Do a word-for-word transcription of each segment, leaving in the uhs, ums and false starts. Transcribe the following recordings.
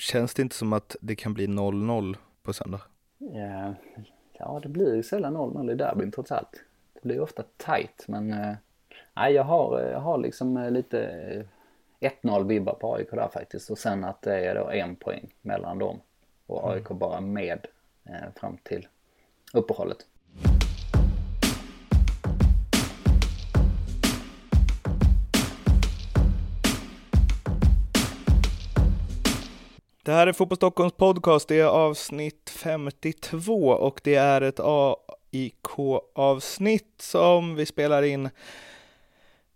Känns det inte som att det kan bli noll noll på söndag? Yeah. Ja, det blir ju sällan noll noll i derbyn trots allt. Det blir ofta tight, men nej, jag har, jag har liksom lite ett noll-vibbar på A I K där faktiskt. Och sen att det är då en poäng mellan dem. Och A I K mm. bara med eh, fram till uppehållet. Det här är Fotboll Stockholms podcast, det är avsnitt femtiotvå och det är ett A I K-avsnitt som vi spelar in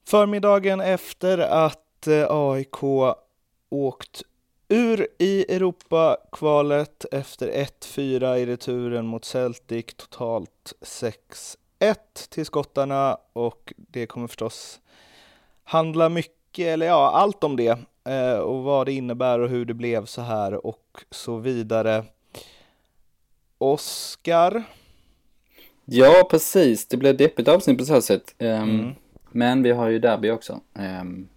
förmiddagen efter att A I K åkt ur i Europa-kvalet efter ett fyra i returen mot Celtic, totalt sex ett till skottarna, och det kommer förstås handla mycket, eller ja, allt om det. Och vad det innebär och hur det blev så här och så vidare. Oskar? Ja, precis. Det blev deppigt avsnitt på så här sätt. Um, mm. Men vi har ju derby också. Um,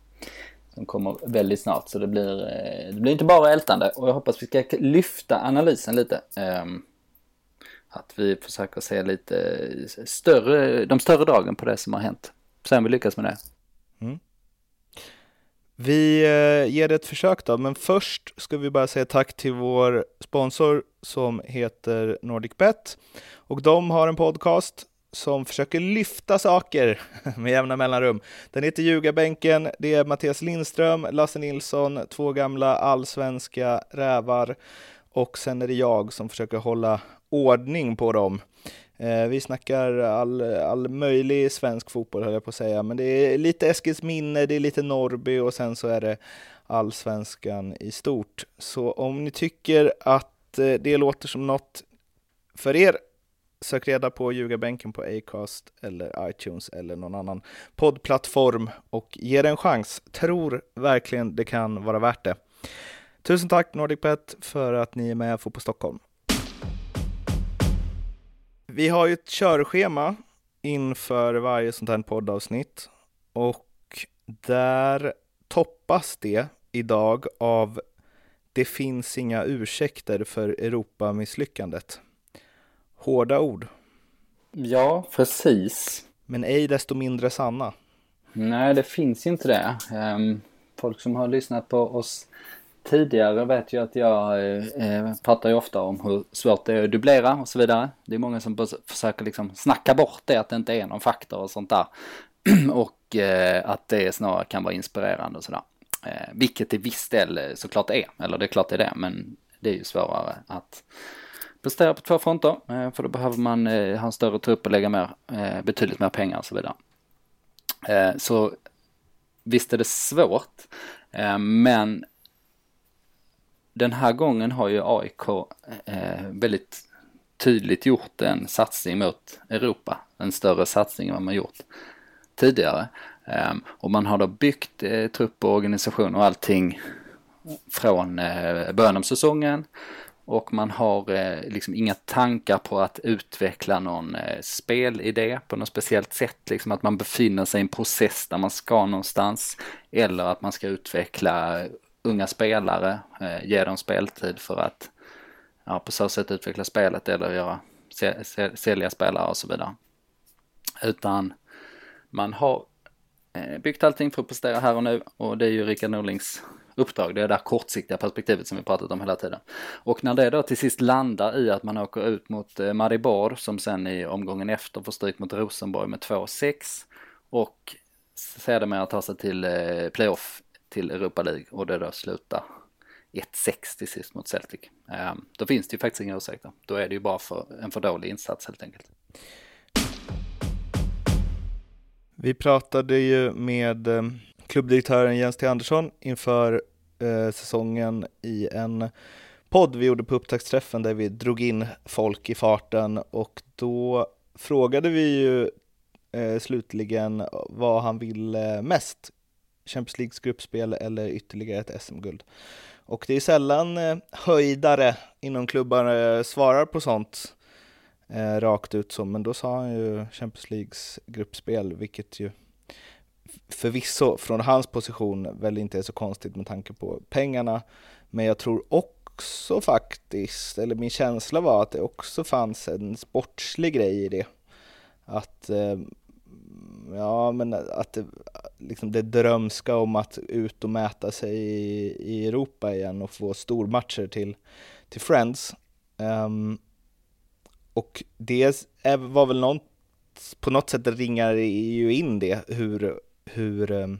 som kommer väldigt snart. Så det blir, det blir inte bara ältande. Och jag hoppas vi ska lyfta analysen lite. Um, att vi försöker se lite större, de större dagen på det som har hänt. Sen vi lyckas med det. Mm. Vi ger det ett försök då, men först ska vi bara säga tack till vår sponsor som heter NordicBet. Och de har en podcast som försöker lyfta saker med jämna mellanrum. Den heter Ljugarbänken, det är Mattias Lindström, Lasse Nilsson, två gamla allsvenska rävar. Och sen är det jag som försöker hålla ordning på dem. Vi snackar all, all möjlig svensk fotboll, höll jag på att säga. Men det är lite Eskils minne, det är lite Norrby och sen så är det allsvenskan i stort. Så om ni tycker att det låter som något för er, sök reda på Ljugarbänken på Acast eller iTunes eller någon annan poddplattform och ge det en chans. Tror verkligen det kan vara värt det. Tusen tack NordicBet för att ni är med på Stockholm. Vi har ju ett körschema inför varje sånt här poddavsnitt och där toppas det idag av det finns inga ursäkter för Europa-misslyckandet. Hårda ord. Ja, precis. Men ej desto mindre sanna. Nej, det finns inte det. Folk som har lyssnat på oss tidigare vet ju att jag eh, pratar ju ofta om hur svårt det är att dubblera och så vidare. Det är många som bör, försöker liksom snacka bort det, att det inte är någon faktor och sånt där. och eh, att det snarare kan vara inspirerande och sådär. Eh, vilket till viss del såklart är, eller det är klart det är det, men det är ju svårare att prestera på två fronter. Eh, för då behöver man eh, ha en större trupp och lägga mer, eh, betydligt mer pengar och så vidare. Eh, så visst är det svårt, eh, men den här gången har ju A I K eh, väldigt tydligt gjort en satsning mot Europa. En större satsning än vad man gjort tidigare. Eh, och man har då byggt eh, trupp och organisation och allting från eh, början av säsongen. Och man har eh, liksom inga tankar på att utveckla någon eh, spelidé på något speciellt sätt. Liksom att man befinner sig i en process där man ska någonstans. Eller att man ska utveckla unga spelare, eh, ge dem speltid för att ja, på så sätt utveckla spelet eller göra se, se, sälja spelare och så vidare. Utan man har eh, byggt allting för att prestera här och nu, och det är ju Rickard Norlings uppdrag, det är det där kortsiktiga perspektivet som vi pratat om hela tiden. Och när det då till sist landar i att man åker ut mot eh, Maribor, som sen i omgången efter får stryk mot Rosenborg med två sex och sedermera att ta sig till eh, playoff till Europa League, och det då slutar ett sex till sist mot Celtic. Um, då finns det ju faktiskt inga ursäkter. Då är det ju bara för en för dålig insats helt enkelt. Vi pratade ju med eh, klubbdirektören Jens T. Andersson inför eh, säsongen i en podd vi gjorde på upptaktsträffen där vi drog in folk i farten, och då frågade vi ju eh, slutligen vad han ville mest. Champions Leagues gruppspel eller ytterligare ett S M-guld. Och det är sällan höjdare inom klubbar svarar på sånt eh, rakt ut som. Men då sa han ju Champions Leagues gruppspel, vilket ju förvisso från hans position väl inte är så konstigt med tanke på pengarna. Men jag tror också också faktiskt, eller min känsla var att det också fanns en sportslig grej i det. Att eh, ja, men att det, liksom det drömska om att ut och mäta sig i, i Europa igen och få stormatcher till, till Friends. Um, och det var väl någon, på något sätt ringar ju in det, hur, hur um,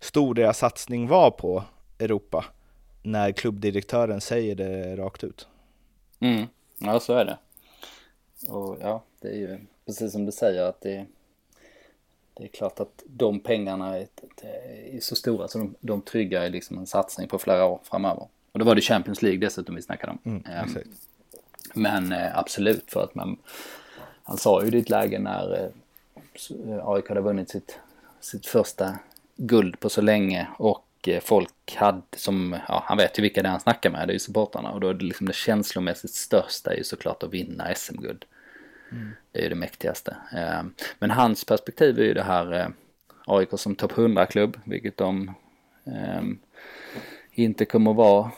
stor deras satsning var på Europa när klubbdirektören säger det rakt ut. Mm, ja, så är det. Och ja, det är ju precis som du säger att det Det är klart att de pengarna är, är så stora så de, de tryggar liksom en satsning på flera år framöver. Och då var det Champions League dessutom vi snackade om. Mm, um, exakt. Men uh, absolut, för att man, han sa ju i ett läge när uh, A I K hade vunnit sitt, sitt första guld på så länge och uh, folk hade som, ja, han vet ju vilka det han snackar med, det är ju supportarna. Och då är det liksom det känslomässigt största är ju såklart att vinna S M-guld. Mm. Det är ju det mäktigaste. Men hans perspektiv är ju det här A I K som topp hundra-klubb, vilket de um, inte kommer att vara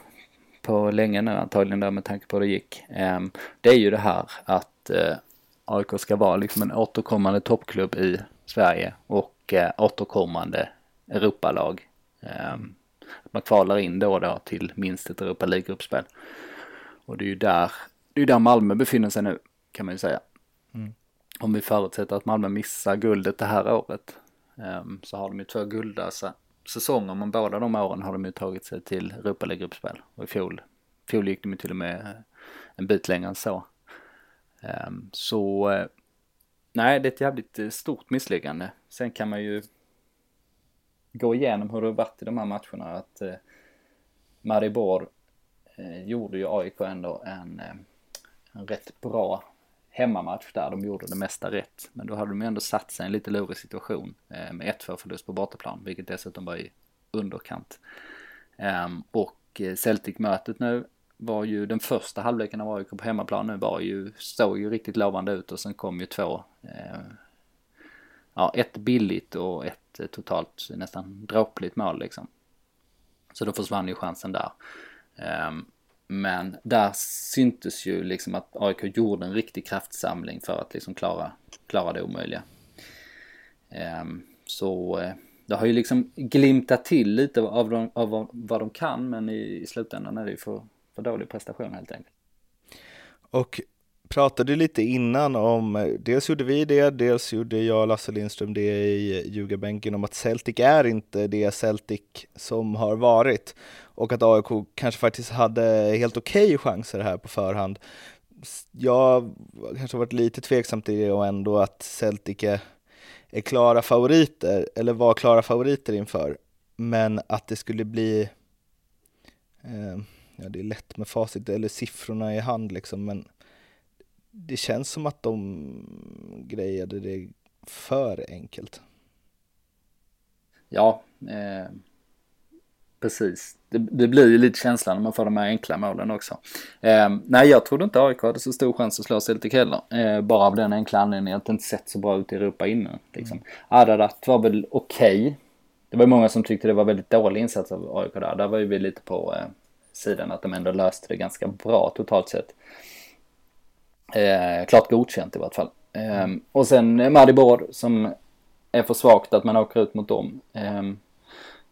på länge nu antagligen där, med tanke på hur det gick. Um, det är ju det här att uh, A I K ska vara liksom en återkommande toppklubb i Sverige och uh, återkommande Europalag. Um, man kvalar in då och då till minst ett Europa League-gruppspel. Och det är ju där, det är där Malmö befinner sig nu, kan man ju säga. Mm. Om vi förutsätter att Malmö missar guldet det här året, um, så har de ju två guldlösa säsonger, men båda de åren har de ju tagit sig till Europa League-gruppspel. Och i fjol, fjol gick de ju till och med en bit längre än så. Um, så nej, det är ett jävligt stort misslyckande. Sen kan man ju gå igenom hur det har varit i de här matcherna. Att uh, Maribor uh, gjorde ju A I K ändå en, uh, en rätt bra hemmamatch där de gjorde det mesta rätt, men då hade de ändå satt sig i en lite lurig situation eh, med ett för förlust på bortaplan, vilket dessutom var i underkant. Ehm, och Celtic-mötet nu var ju den första halvleken av A I K på hemmaplan nu var ju, såg ju riktigt lovande ut, och sen kom ju två eh, ja, ett billigt och ett totalt nästan dråpligt mål liksom. Så då försvann ju chansen där. Ehm, Men där syntes ju liksom att A I K gjorde en riktig kraftsamling för att liksom klara, klara det omöjliga. Um, så det har ju liksom glimtat till lite av, de, av vad de kan, men i, i slutändan är det ju för, för dålig prestation helt enkelt. Och pratade lite innan om, dels gjorde vi det, dels gjorde jag och Lasse Lindström det i Ljugarbänken, om att Celtic är inte det Celtic som har varit och att A I K kanske faktiskt hade helt okej chanser här på förhand. Jag kanske varit lite tveksam till det, och ändå att Celtic är, är klara favoriter, eller var klara favoriter inför, men att det skulle bli eh, ja, det är lätt med facit eller siffrorna i hand liksom, men det känns som att de grejade det för enkelt. Ja, eh, precis. Det, det blir ju lite känslan när man får de här enkla målen också. Eh, nej, jag trodde inte A I K hade så stor chans att slå Celtic heller. Eh, bara av den enkla anledningen att det inte sett så bra ut i Europa innan. Liksom. Mm. Adadat var väl okej. Okay. Det var många som tyckte det var väldigt dålig insats av A I K där. Där var ju vi lite på eh, sidan att de ändå löste det ganska bra totalt sett. Eh, klart godkänt i vart fall. Eh, och sen Maribor som är för svagt att man åker ut mot dem. Eh,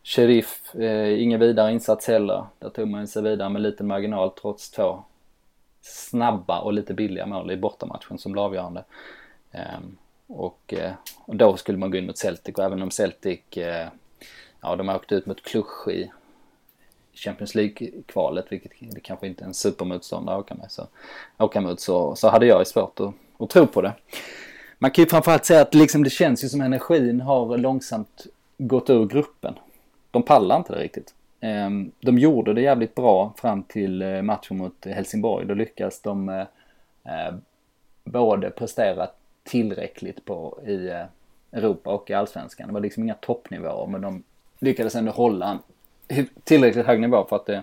Sheriff, eh, ingen vidare insats heller. Där tog man sig vidare med liten marginal trots två snabba och lite billiga mål i bortamatchen som blev avgörande. Eh, och, eh, och då skulle man gå in mot Celtic, och även om Celtic eh, ja, de åkte ut mot Cluj i Champions League-kvalet, vilket det kanske inte är en supermotståndare att åka med, så, åka med, så, så hade jag svårt att, att tro på det. Man kan ju framförallt säga att liksom, det känns ju som energin har långsamt gått ur gruppen. De pallar inte det riktigt. De gjorde det jävligt bra fram till matchen mot Helsingborg. Då lyckas de både prestera tillräckligt på i Europa och i Allsvenskan. Det var liksom inga toppnivåer, men de lyckades ändå hålla tillräckligt hög nivå för att det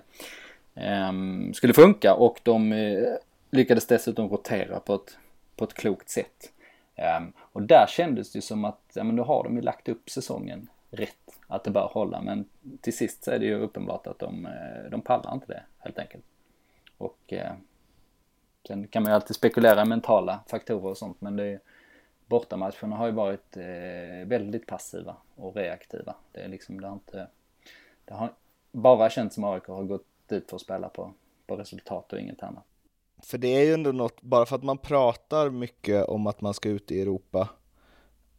um, skulle funka, och de uh, lyckades dessutom rotera på ett, på ett klokt sätt. Um, och där kändes det som att ja, men då har de ju lagt upp säsongen rätt, att det bör hålla, men till sist så är det ju uppenbart att de, de pallar inte det helt enkelt. eh, sen kan man ju alltid spekulera i mentala faktorer och sånt, men det är, bortamatcherna har ju varit eh, väldigt passiva och reaktiva. Det är liksom, det har inte, det har bara känts som A I K har gått ut för att spela på, på resultat och inget annat. För det är ju ändå något, bara för att man pratar mycket om att man ska ut i Europa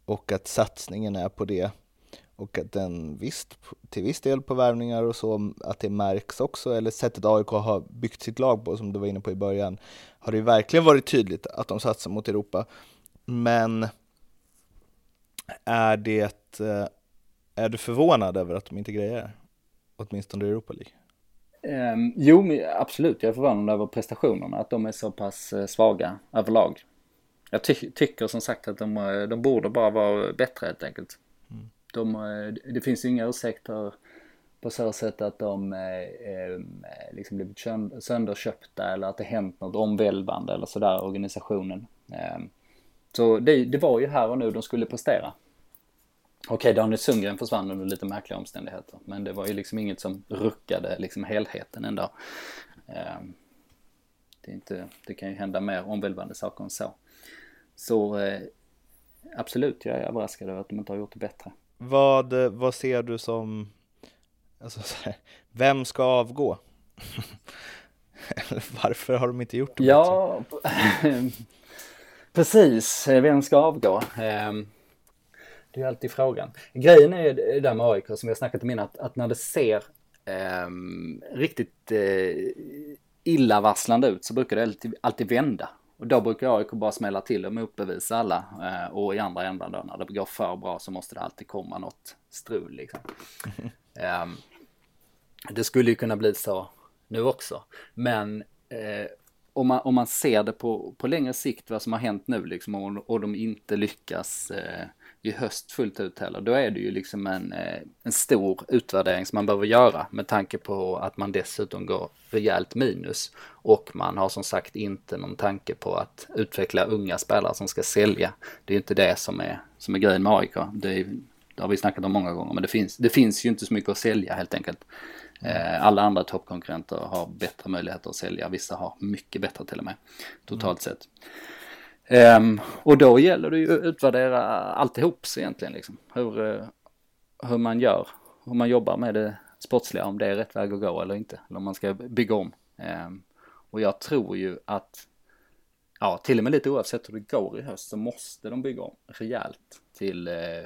och att satsningen är på det och att den visst, till viss del på värvningar och så, att det märks också, eller sättet A I K har byggt sitt lag på, som du var inne på i början, har det ju verkligen varit tydligt att de satsar mot Europa. Men är det, är du förvånad över att de inte grejer, åtminstone i Europa League? Um, jo, absolut. Jag är förvånad över prestationerna, att de är så pass svaga överlag. Jag ty- tycker som sagt att de, de borde bara vara bättre helt enkelt. Mm. De, det finns ju inga ursäkter på så sätt att de eh, liksom blivit sönderköpta eller att det hänt något omvälvande eller sådär, organisationen. Um, så det, det var ju här och nu de skulle prestera. Okej, Daniel Sundgren försvann under lite märkliga omständigheter. Men det var ju liksom inget som ruckade liksom helheten ändå. Det, är inte, det kan ju hända mer omvälvande saker än så. Så absolut, jag är överraskad över att de inte har gjort det bättre. Vad, vad ser du som... Alltså, så här, vem ska avgå? Varför har de inte gjort det ja, bättre? Precis, vem ska avgå? Det är ju alltid frågan. Grejen är ju där med A I K som vi har snackat om innan, att, att när det ser eh, riktigt eh, illavarslande ut så brukar det alltid, alltid vända. Och då brukar A I K bara smälla till och motbevisa alla. Eh, och i andra änden då, när det går för bra så måste det alltid komma något strul liksom. eh, det skulle ju kunna bli så nu också. Men... Eh, Om man, om man ser det på, på längre sikt vad som har hänt nu liksom, och, och de inte lyckas eh, i höst fullt ut heller, då är det ju liksom en, eh, en stor utvärdering som man behöver göra med tanke på att man dessutom går rejält minus och man har som sagt inte någon tanke på att utveckla unga spelare som ska sälja. Det är inte det som är, som är grejen med A I K. Det, är, det har vi snackat om många gånger, men det finns, det finns ju inte så mycket att sälja helt enkelt. Alla andra toppkonkurrenter har bättre möjligheter att sälja. Vissa har mycket bättre till och med, totalt mm. sett. Um, och då gäller det ju att utvärdera alltihop egentligen. Liksom. Hur, hur man gör, hur man jobbar med det sportsliga, om det är rätt väg att gå eller inte. Eller om man ska bygga om. Um, och jag tror ju att, ja, till och med lite oavsett hur det går i höst, så måste de bygga om rejält till uh,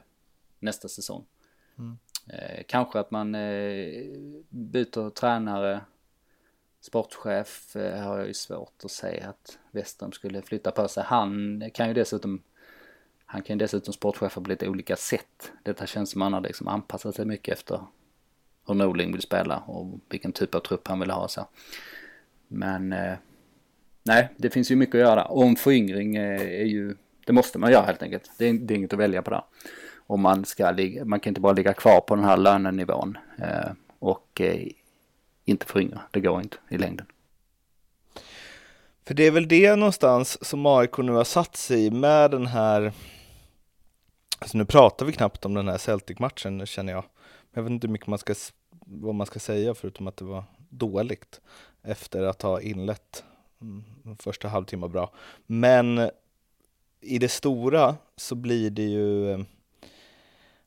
nästa säsong. Mm. Eh, kanske att man eh, byter tränare, sportchef eh, har jag ju svårt att säga att Westholm skulle flytta på sig. Han kan ju dessutom han kan ju dessutom sportchefa på lite olika sätt. Detta känns som han har liksom anpassat sig mycket efter hur Norling vill spela och vilken typ av trupp han vill ha så. Men eh, nej, det finns ju mycket att göra. Och en föryngring eh, är ju, det måste man göra helt enkelt. Det är, det är inget att välja på där. Och man, ska ligga, man kan inte bara ligga kvar på den här lönenivån eh, och eh, inte föryngra. Det går inte i längden. För det är väl det någonstans som A I K nu har satt sig i med den här... Alltså nu pratar vi knappt om den här Celtic-matchen, känner jag. Jag vet inte hur mycket man ska, vad man ska säga förutom att det var dåligt efter att ha inlett den första halvtimmen bra. Men i det stora så blir det ju...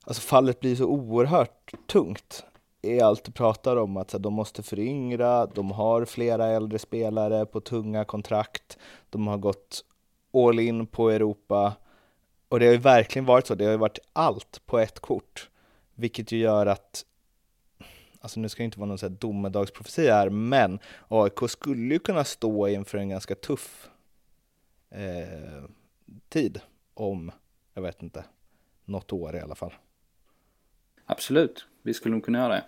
Alltså fallet blir så oerhört tungt i allt du pratar om. Att så, de måste föryngra, de har flera äldre spelare på tunga kontrakt. De har gått all in på Europa. Och det har ju verkligen varit så. Det har ju varit allt på ett kort. Vilket ju gör att, alltså nu ska det inte vara någon så här domedagsprofetia här, men A I K skulle ju kunna stå inför en ganska tuff eh, tid om, jag vet inte, något år i alla fall. Absolut, vi skulle de kunna göra det.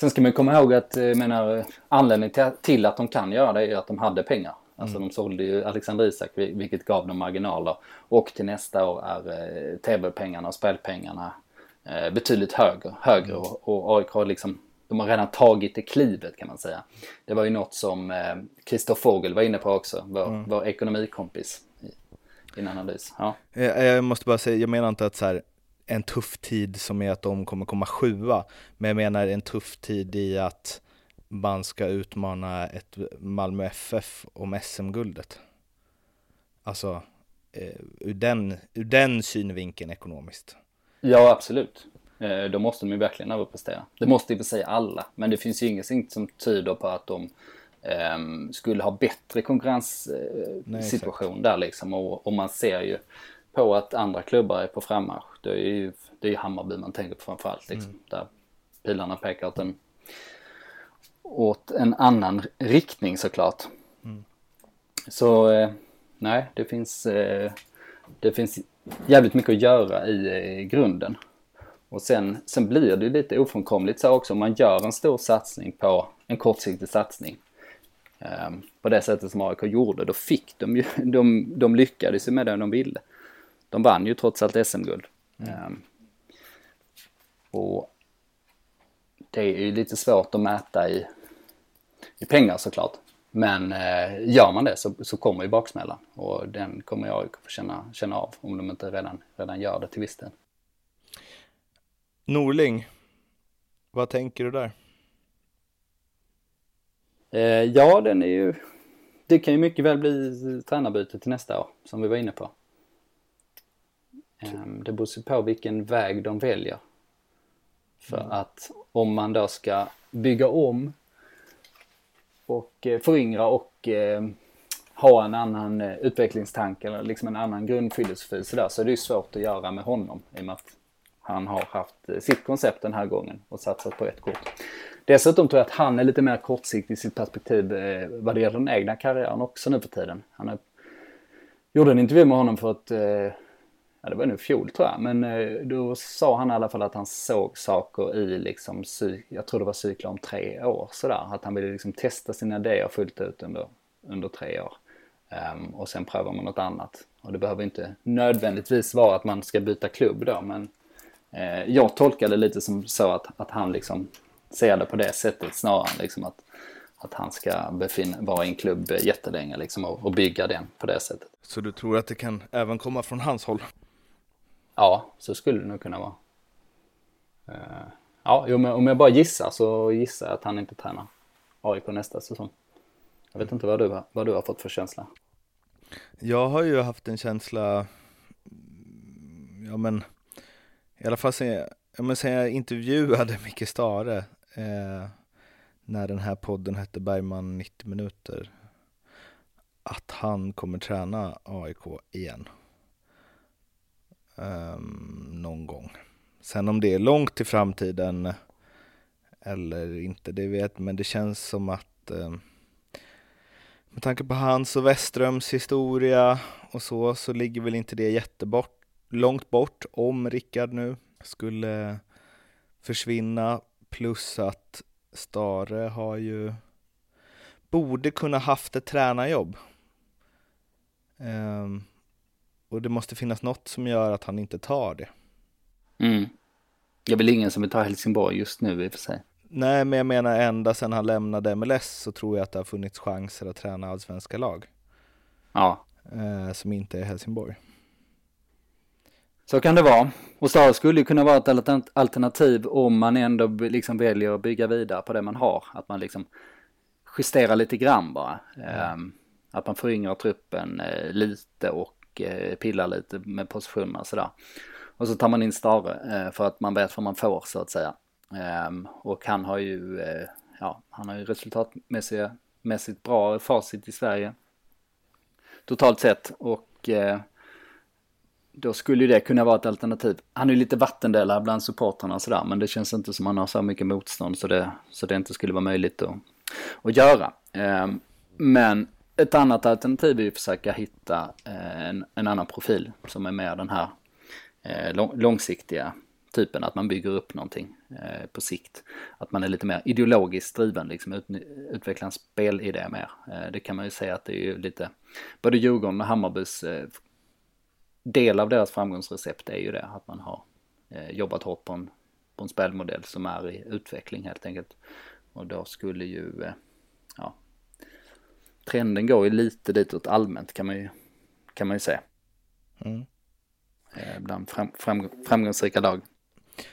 Sen ska man komma ihåg att menar, anledningen till att de kan göra det är att de hade pengar. Alltså mm. de sålde ju Alexander Isak, vilket gav dem marginaler. Och till nästa år är T V-pengarna och spelpengarna betydligt högre. högre. Mm. Och A I K har, liksom, de har redan tagit det klivet kan man säga. Det var ju något som Christoph Vogel var inne på också, vår, mm. vår ekonomikompis i en analys. Ja. Jag, jag måste bara säga, jag menar inte att så här, en tuff tid som är att de kommer komma sjua. Men jag menar en tuff tid i att man ska utmana ett Malmö F F om S M-guldet. Alltså, eh, ur, den, ur den synvinkeln ekonomiskt. Ja, absolut. Eh, då måste de ju verkligen överprestera. Det måste ju för sig alla, men det finns ju inget som tyder på att de eh, skulle ha bättre konkurrenssituation eh, där liksom. Och, och man ser ju på att andra klubbar är på frammarsch. Det är ju, det är ju Hammarby man tänker på framförallt liksom, mm. där pilarna pekar åt en, åt en annan riktning såklart. Mm. Så eh, nej, det finns eh, det finns jävligt mycket att göra i, i grunden. Och sen, sen blir det lite ofrånkomligt så också om man gör en stor satsning på en kortsiktig satsning. Eh, på det sättet som A I K gjorde, då fick de ju, de, de lyckades ju med det de ville. De vann ju trots allt S M-guld. Mm. Um, och det är ju lite svårt att mäta i, i pengar såklart. Men uh, gör man det så, så kommer ju baksmällan. Och den kommer jag att få känna, känna av om de inte redan, redan gör det till viss del. Norling, vad tänker du där? Uh, ja, den är ju... Det kan ju mycket väl bli tränarbyte till nästa år, som vi var inne på. Det beror på vilken väg de väljer. För mm. att om man då ska bygga om och föryngra och ha en annan utvecklingstanke eller liksom en annan grundfilosofi så, där, så är det ju svårt att göra med honom i och med att han har haft sitt koncept den här gången och satsat på ett kort. Dessutom tror jag att han är lite mer kortsiktig i sitt perspektiv vad det gäller den egna karriären också nu för tiden. Han är... gjorde en intervju med honom för att ja, det var nu fjol tror jag, men då sa han i alla fall att han såg saker i liksom, jag tror det var cyklar om tre år sådär, att han ville liksom testa sina idéer fullt ut under, under tre år um, och sen prövar man något annat och det behöver inte nödvändigtvis vara att man ska byta klubb då, men eh, jag tolkade lite som så att, att han liksom ser det på det sättet snarare än liksom att att han ska befinna, vara i en klubb jättelänge liksom, och, och bygga den på det sättet. Så du tror att det kan även komma från hans håll? Ja, så skulle det nog kunna vara. Uh, ja, om jag, om jag bara gissar så gissar jag att han inte tränar A I K nästa säsong. Jag vet inte vad du, vad du har fått för känsla. Jag har ju haft en känsla, ja men, i alla fall sen jag, ja, men sen jag intervjuade Micke Stahre eh, när den här podden hette Bergman nittio minuter, att han kommer träna A I K igen. Um, någon gång. Sen om det är långt i framtiden eller inte, det vet, men det känns som att um, med tanke på hans och Weströms historia och så, så ligger väl inte det jättebort, långt bort om Rickard nu skulle försvinna, plus att Stahre har ju borde kunna haft ett tränarjobb. Um, Och det måste finnas något som gör att han inte tar det. Mm. Jag vill ingen som vill ta Helsingborg just nu i och för sig. Nej, men jag menar ända sedan han lämnade M L S så tror jag att det har funnits chanser att träna allsvenska lag. Ja. Eh, som inte är Helsingborg. Så kan det vara. Och Stahre skulle ju kunna vara ett alternativ om man ändå liksom väljer att bygga vidare på det man har. Att man liksom justerar lite grann bara. Mm. Eh, att man föryngrar truppen eh, lite och pilla lite med positionerna och sådär. Och så tar man in Stahre för att man vet vad man får så att säga. Och han har ju ja, han har ju resultatmässigt bra facit i Sverige totalt sett, och då skulle ju det kunna vara ett alternativ. Han är ju lite vattendelare bland supporterna och sådär, men det känns inte som han har så mycket motstånd så det, så det inte skulle vara möjligt att, att göra. Men ett annat alternativ är att försöka hitta en, en annan profil som är mer den här eh, lång, långsiktiga typen, att man bygger upp någonting eh, på sikt. Att man är lite mer ideologiskt driven, liksom ut, utveckla en spelidé mer. Eh, det kan man ju säga att det är ju lite, både Djurgården och Hammarbys eh, del av deras framgångsrecept är ju det, att man har eh, jobbat hårt på en, på en spelmodell som är i utveckling helt enkelt. Och då skulle ju eh, ja trenden går ju lite ditåt allmänt kan man ju, kan man ju säga. Mm. Bland fram, fram, framgångsrika lag.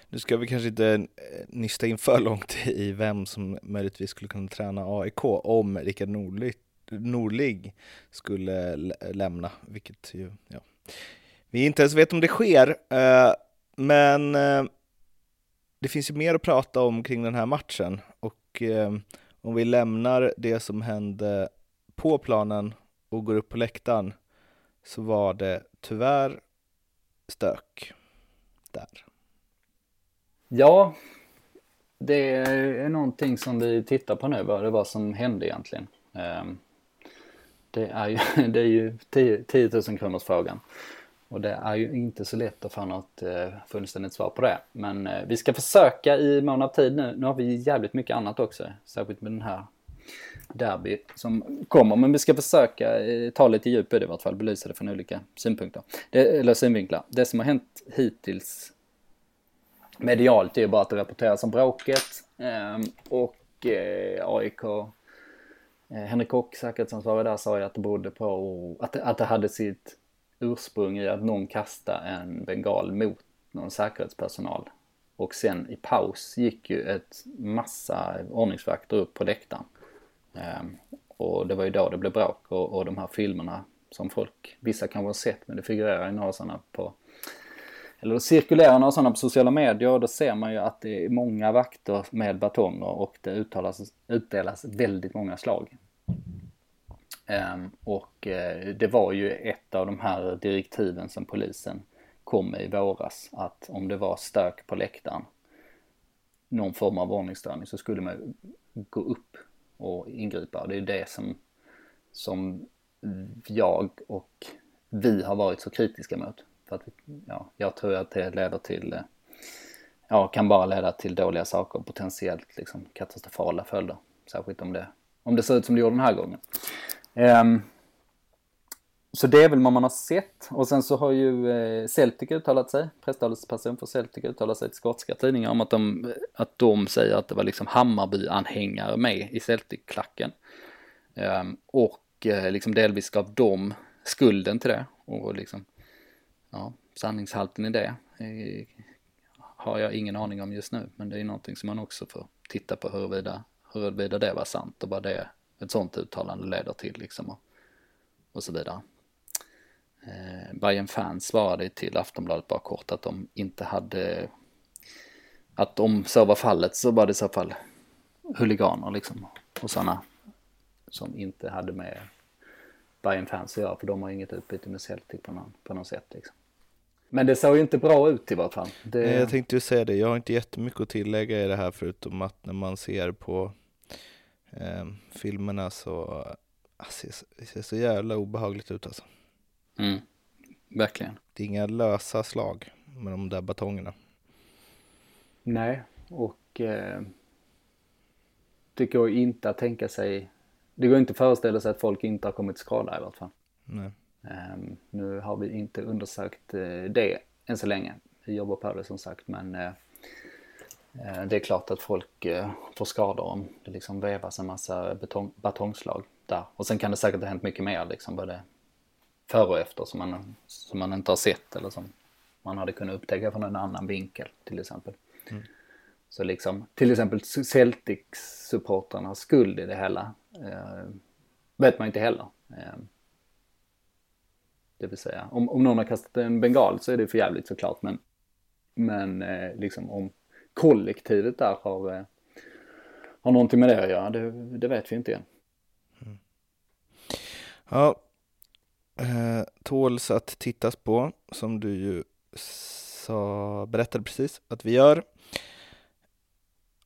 Nu ska vi kanske inte nysta in för långt i vem som möjligtvis skulle kunna träna A I K om Rickard Norling, Norling skulle lämna, vilket ju, ja, vi inte ens vet om det sker. Men det finns ju mer att prata om kring den här matchen, och om vi lämnar det som hände på planen och går upp på läktaren, så var det tyvärr stök där. Ja, det är någonting som vi tittar på nu, vad det var som hände egentligen. Det är ju, det är ju tio tusen kronors frågan. Och det är ju inte så lätt att få något fullständigt svar på det. Men vi ska försöka i mån av tid nu. Nu har vi jävligt mycket annat också, särskilt med den här derby som kommer. Men vi ska försöka ta lite djup i det i vart fall, belysa det från olika synpunkter. Det, eller synvinklar. Det som har hänt hittills medialt är ju bara att det rapporteras om bråket. Och A I K, Henrik Kock, säkerhetsansvarig där, sa ju att det berodde på att det, att det hade sitt ursprung i att någon kastade en bengal mot någon säkerhetspersonal. Och sen i paus gick ju ett massa ordningsvakter upp på läktaren. Um, och det var ju då det blev bråk, och, och de här filmerna som folk, vissa kanske har sett, men det figurerar ju några sådana på, eller cirkulerar några sådana på sociala medier, och då ser man ju att det är många vakter med batonger och det uttalas, utdelas väldigt många slag. Um, och uh, det var ju ett av de här direktiven som polisen kom med i våras, att om det var stök på läktaren, någon form av ordningsstörning, så skulle man gå upp och ingripa. Det är det som, som jag och vi har varit så kritiska mot. För att, ja, jag tror att det leder till, ja, kan bara leda till dåliga saker, potentiellt liksom katastrofala följder. Särskilt om det, om det ser ut som det gjorde den här gången. Um, så det är väl vad man har sett. Och sen så har ju Celtic uttalat sig, presstalesperson för Celtic uttalat sig till skotska tidningar om att de, att de säger att det var liksom Hammarby-anhängare med i Celtic-klacken. Um, och liksom delvis gav dem skulden till det. Och liksom, ja, sanningshalten i det eh, har jag ingen aning om just nu. Men det är någonting som man också får titta på, huruvida, huruvida det var sant och vad det, ett sånt uttalande leder till liksom, och, och så vidare. Eh, Bayern fans svarade till Aftonbladet bara kort att de inte hade, att om så var fallet så var det i så fall huliganer liksom, och sådana som inte hade med Bayern fans att göra, för de har inget utbyte med Celtic på, någon, på något sätt liksom. Men det såg ju inte bra ut i vart fall. Det... Jag tänkte ju säga det, jag har inte jättemycket att tillägga i det här, förutom att när man ser på eh, filmerna så alltså, det ser så jävla obehagligt ut alltså. Mm, verkligen. Det är inga lösa slag med de där batongerna. Nej, och eh, det går inte att tänka sig, det går inte att föreställa sig att folk inte har kommit till skada i alla fall. Nej. Eh, nu har vi inte undersökt eh, det än så länge. Vi jobbar på det som sagt, men eh, eh, det är klart att folk eh, får skador om det liksom vävas en massa betong, batongslag där. Och sen kan det säkert ha hänt mycket mer liksom, vad det före och efter som man, som man inte har sett eller som man hade kunnat upptäcka från en annan vinkel till exempel. Mm. Så liksom, till exempel Celtic-supporternas skuld i det hela eh, vet man inte heller. Eh, det vill säga, om, om någon har kastat en bengal så är det för jävligt såklart, men, men eh, liksom om kollektivet där har, eh, har någonting med det att göra, det, det vet vi inte än. Mm. Ja, tåls att tittas på, som du ju sa, berättade precis att vi gör.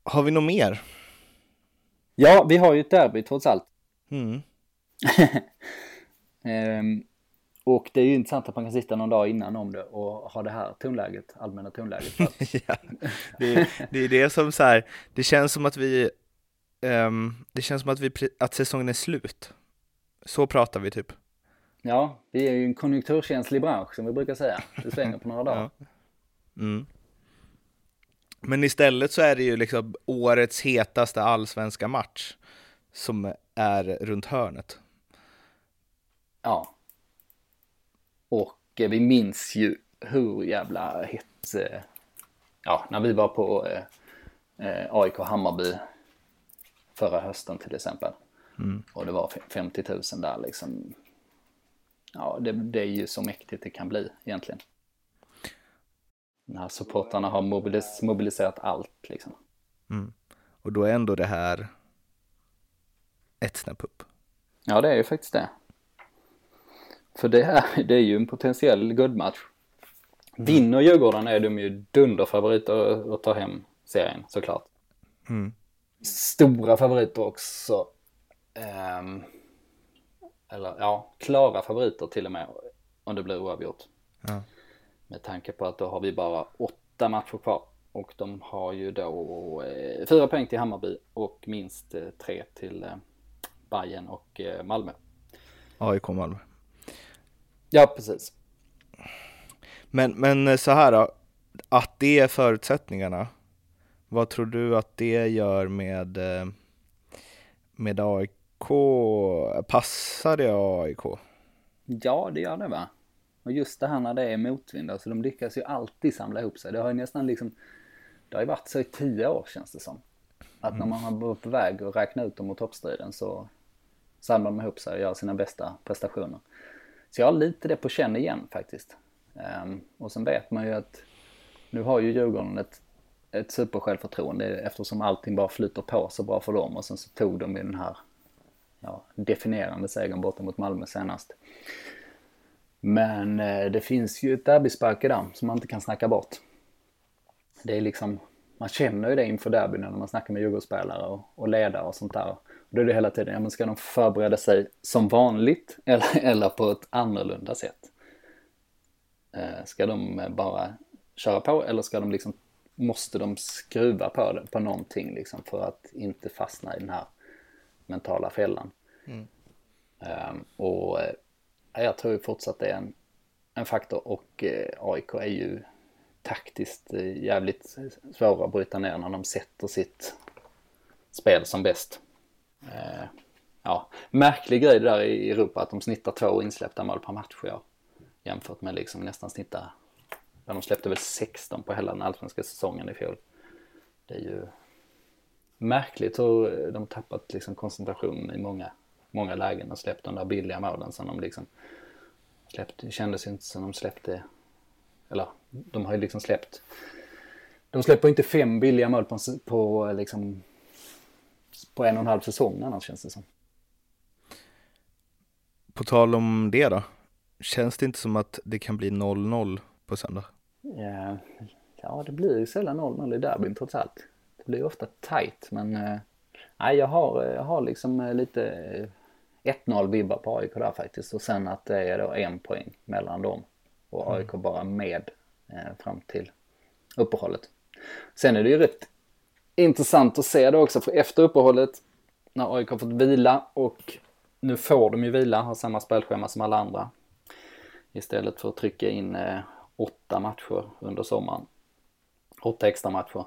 Har vi något mer? Ja, vi har ju ett derby trots allt. Mm. ehm, och det är ju intressant att man kan sitta någon dag innan om det och ha det här tonläget, allmänna tonläget. Ja, det, är, det är det som så här, det känns som att vi um, det känns som att, vi, att säsongen är slut. Så pratar vi typ. Ja, vi är ju en konjunkturkänslig bransch som vi brukar säga. Det svänger på några dagar. Ja. Mm. Men istället så är det ju liksom årets hetaste allsvenska match som är runt hörnet. Ja. Och vi minns ju hur jävla hett ja, när vi var på eh, A I K Hammarby förra hösten till exempel. Mm. Och det var femtio tusen där liksom. Ja, det, det är ju så mäktigt det kan bli egentligen. När supportarna har mobilis- mobiliserat allt liksom. Mm. Och då är ändå det här ett snäpp upp. Ja, det är ju faktiskt det. För det här, det är ju en potentiell guldmatch. Vinner Djurgården är de ju dunderfavoriter att ta hem serien, såklart. Mm. Stora favoriter också. Um, eller ja, klara favoriter till och med om det blir oavgjort. Ja. Med tanke på att då har vi bara åtta matcher kvar. Och de har ju då eh, fyra poäng till Hammarby och minst eh, tre till eh, Bayern och eh, Malmö. A I K Malmö. Ja, precis. Men, men så här då, att det är förutsättningarna. Vad tror du att det gör med, med A I K? Passar det A I K? Ja, det gör det va. Och just det här när det är motvind, alltså de lyckas ju alltid samla ihop sig. Det har ju nästan liksom, det har ju varit så i tio år känns det som. Att mm. när man var på väg och räkna ut dem mot toppstriden så samlar de ihop sig och gör sina bästa prestationer. Så jag har lite det på känn igen faktiskt. Um, och sen vet man ju att nu har ju Djurgården ett, ett super självförtroende eftersom allting bara flyter på så bra för dem och sen så tog de ju den här ja, definierande segern borta mot Malmö senast. Men eh, det finns ju ett derbyspark i dem som man inte kan snacka bort. Det är liksom, man känner ju det inför derbyn när man snackar med Djurgårdsspelare och, och ledare och sånt där. Då är det hela tiden, ja, men ska de förbereda sig som vanligt eller, eller på ett annorlunda sätt? Ska de bara köra på eller ska de liksom, måste de skruva på, det, på någonting liksom för att inte fastna i den här mentala fällan? Mm. Um, och jag tror ju fortsatt det är en, en faktor och eh, A I K är ju taktiskt eh, jävligt svåra att bryta ner när de sätter sitt spel som bäst. Uh, ja. Märklig grej där i Europa att de snittar två insläppta mål per match ja. Jämfört med liksom nästan snitta där de släppte väl sexton på hela den allsvenska säsongen i fjol. Det är ju märkligt hur de tappat liksom koncentration i många, många lägen och släppte de där billiga målen som de liksom släppte, kändes inte som de släppte eller de har ju liksom släppt de släpper inte fem billiga mål på, på liksom på en och en halv säsong annars känns det som. På tal om det då, känns det inte som att det kan bli noll noll på söndag? Ja, ja det blir ju sällan noll noll i derbyn trots allt. Det blir ju ofta tajt, men eh, jag, har, jag har liksom lite ett noll-vibbar på A I K där faktiskt. Och sen att det är då en poäng mellan dem och A I K mm. bara med eh, fram till uppehållet. Sen är det ju rätt intressant att se det också för efter uppehållet när A I K har fått vila och nu får de ju vila, har samma spelschema som alla andra. Istället för att trycka in eh, åtta matcher under sommaren. Åtta extra matcher.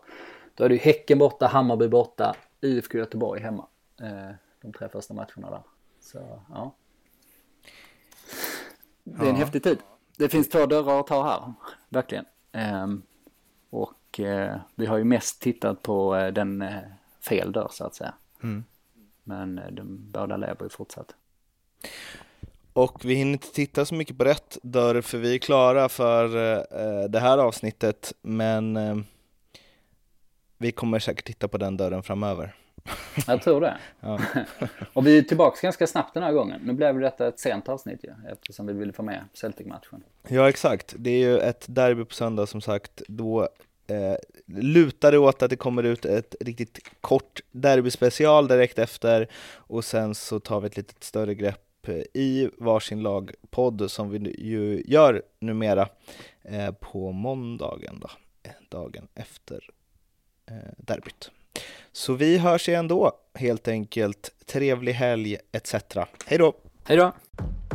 Då är det ju Häcken borta, Hammarby borta, I F K Göteborg hemma. Eh, de tre första matcherna där. Så, ja. Det är en ja. häftig tid. Det finns två dörrar att ta här. Verkligen. Eh, och eh, vi har ju mest tittat på eh, den eh, fel dörr så att säga. Mm. Men eh, de båda lever ju fortsatt. Och vi hinner inte titta så mycket på rätt dörr för vi är klara för eh, det här avsnittet. Men eh, vi kommer säkert titta på den dörren framöver. Jag tror det. Ja. Och vi är tillbaka ganska snabbt den här gången. Nu blev detta ett sent avsnitt ju, eftersom vi ville få med Celtic-matchen. Ja, exakt. Det är ju ett derby på söndag som sagt. Då eh, lutar det åt att det kommer ut ett riktigt kort derbyspecial direkt efter. Och sen så tar vi ett lite större grepp i varsin lagpodd som vi ju gör numera eh, på måndagen då, dagen efter eh, derbyt. Så vi hörs igen då helt enkelt. Trevlig helg et cetera. Hej då! Hej då!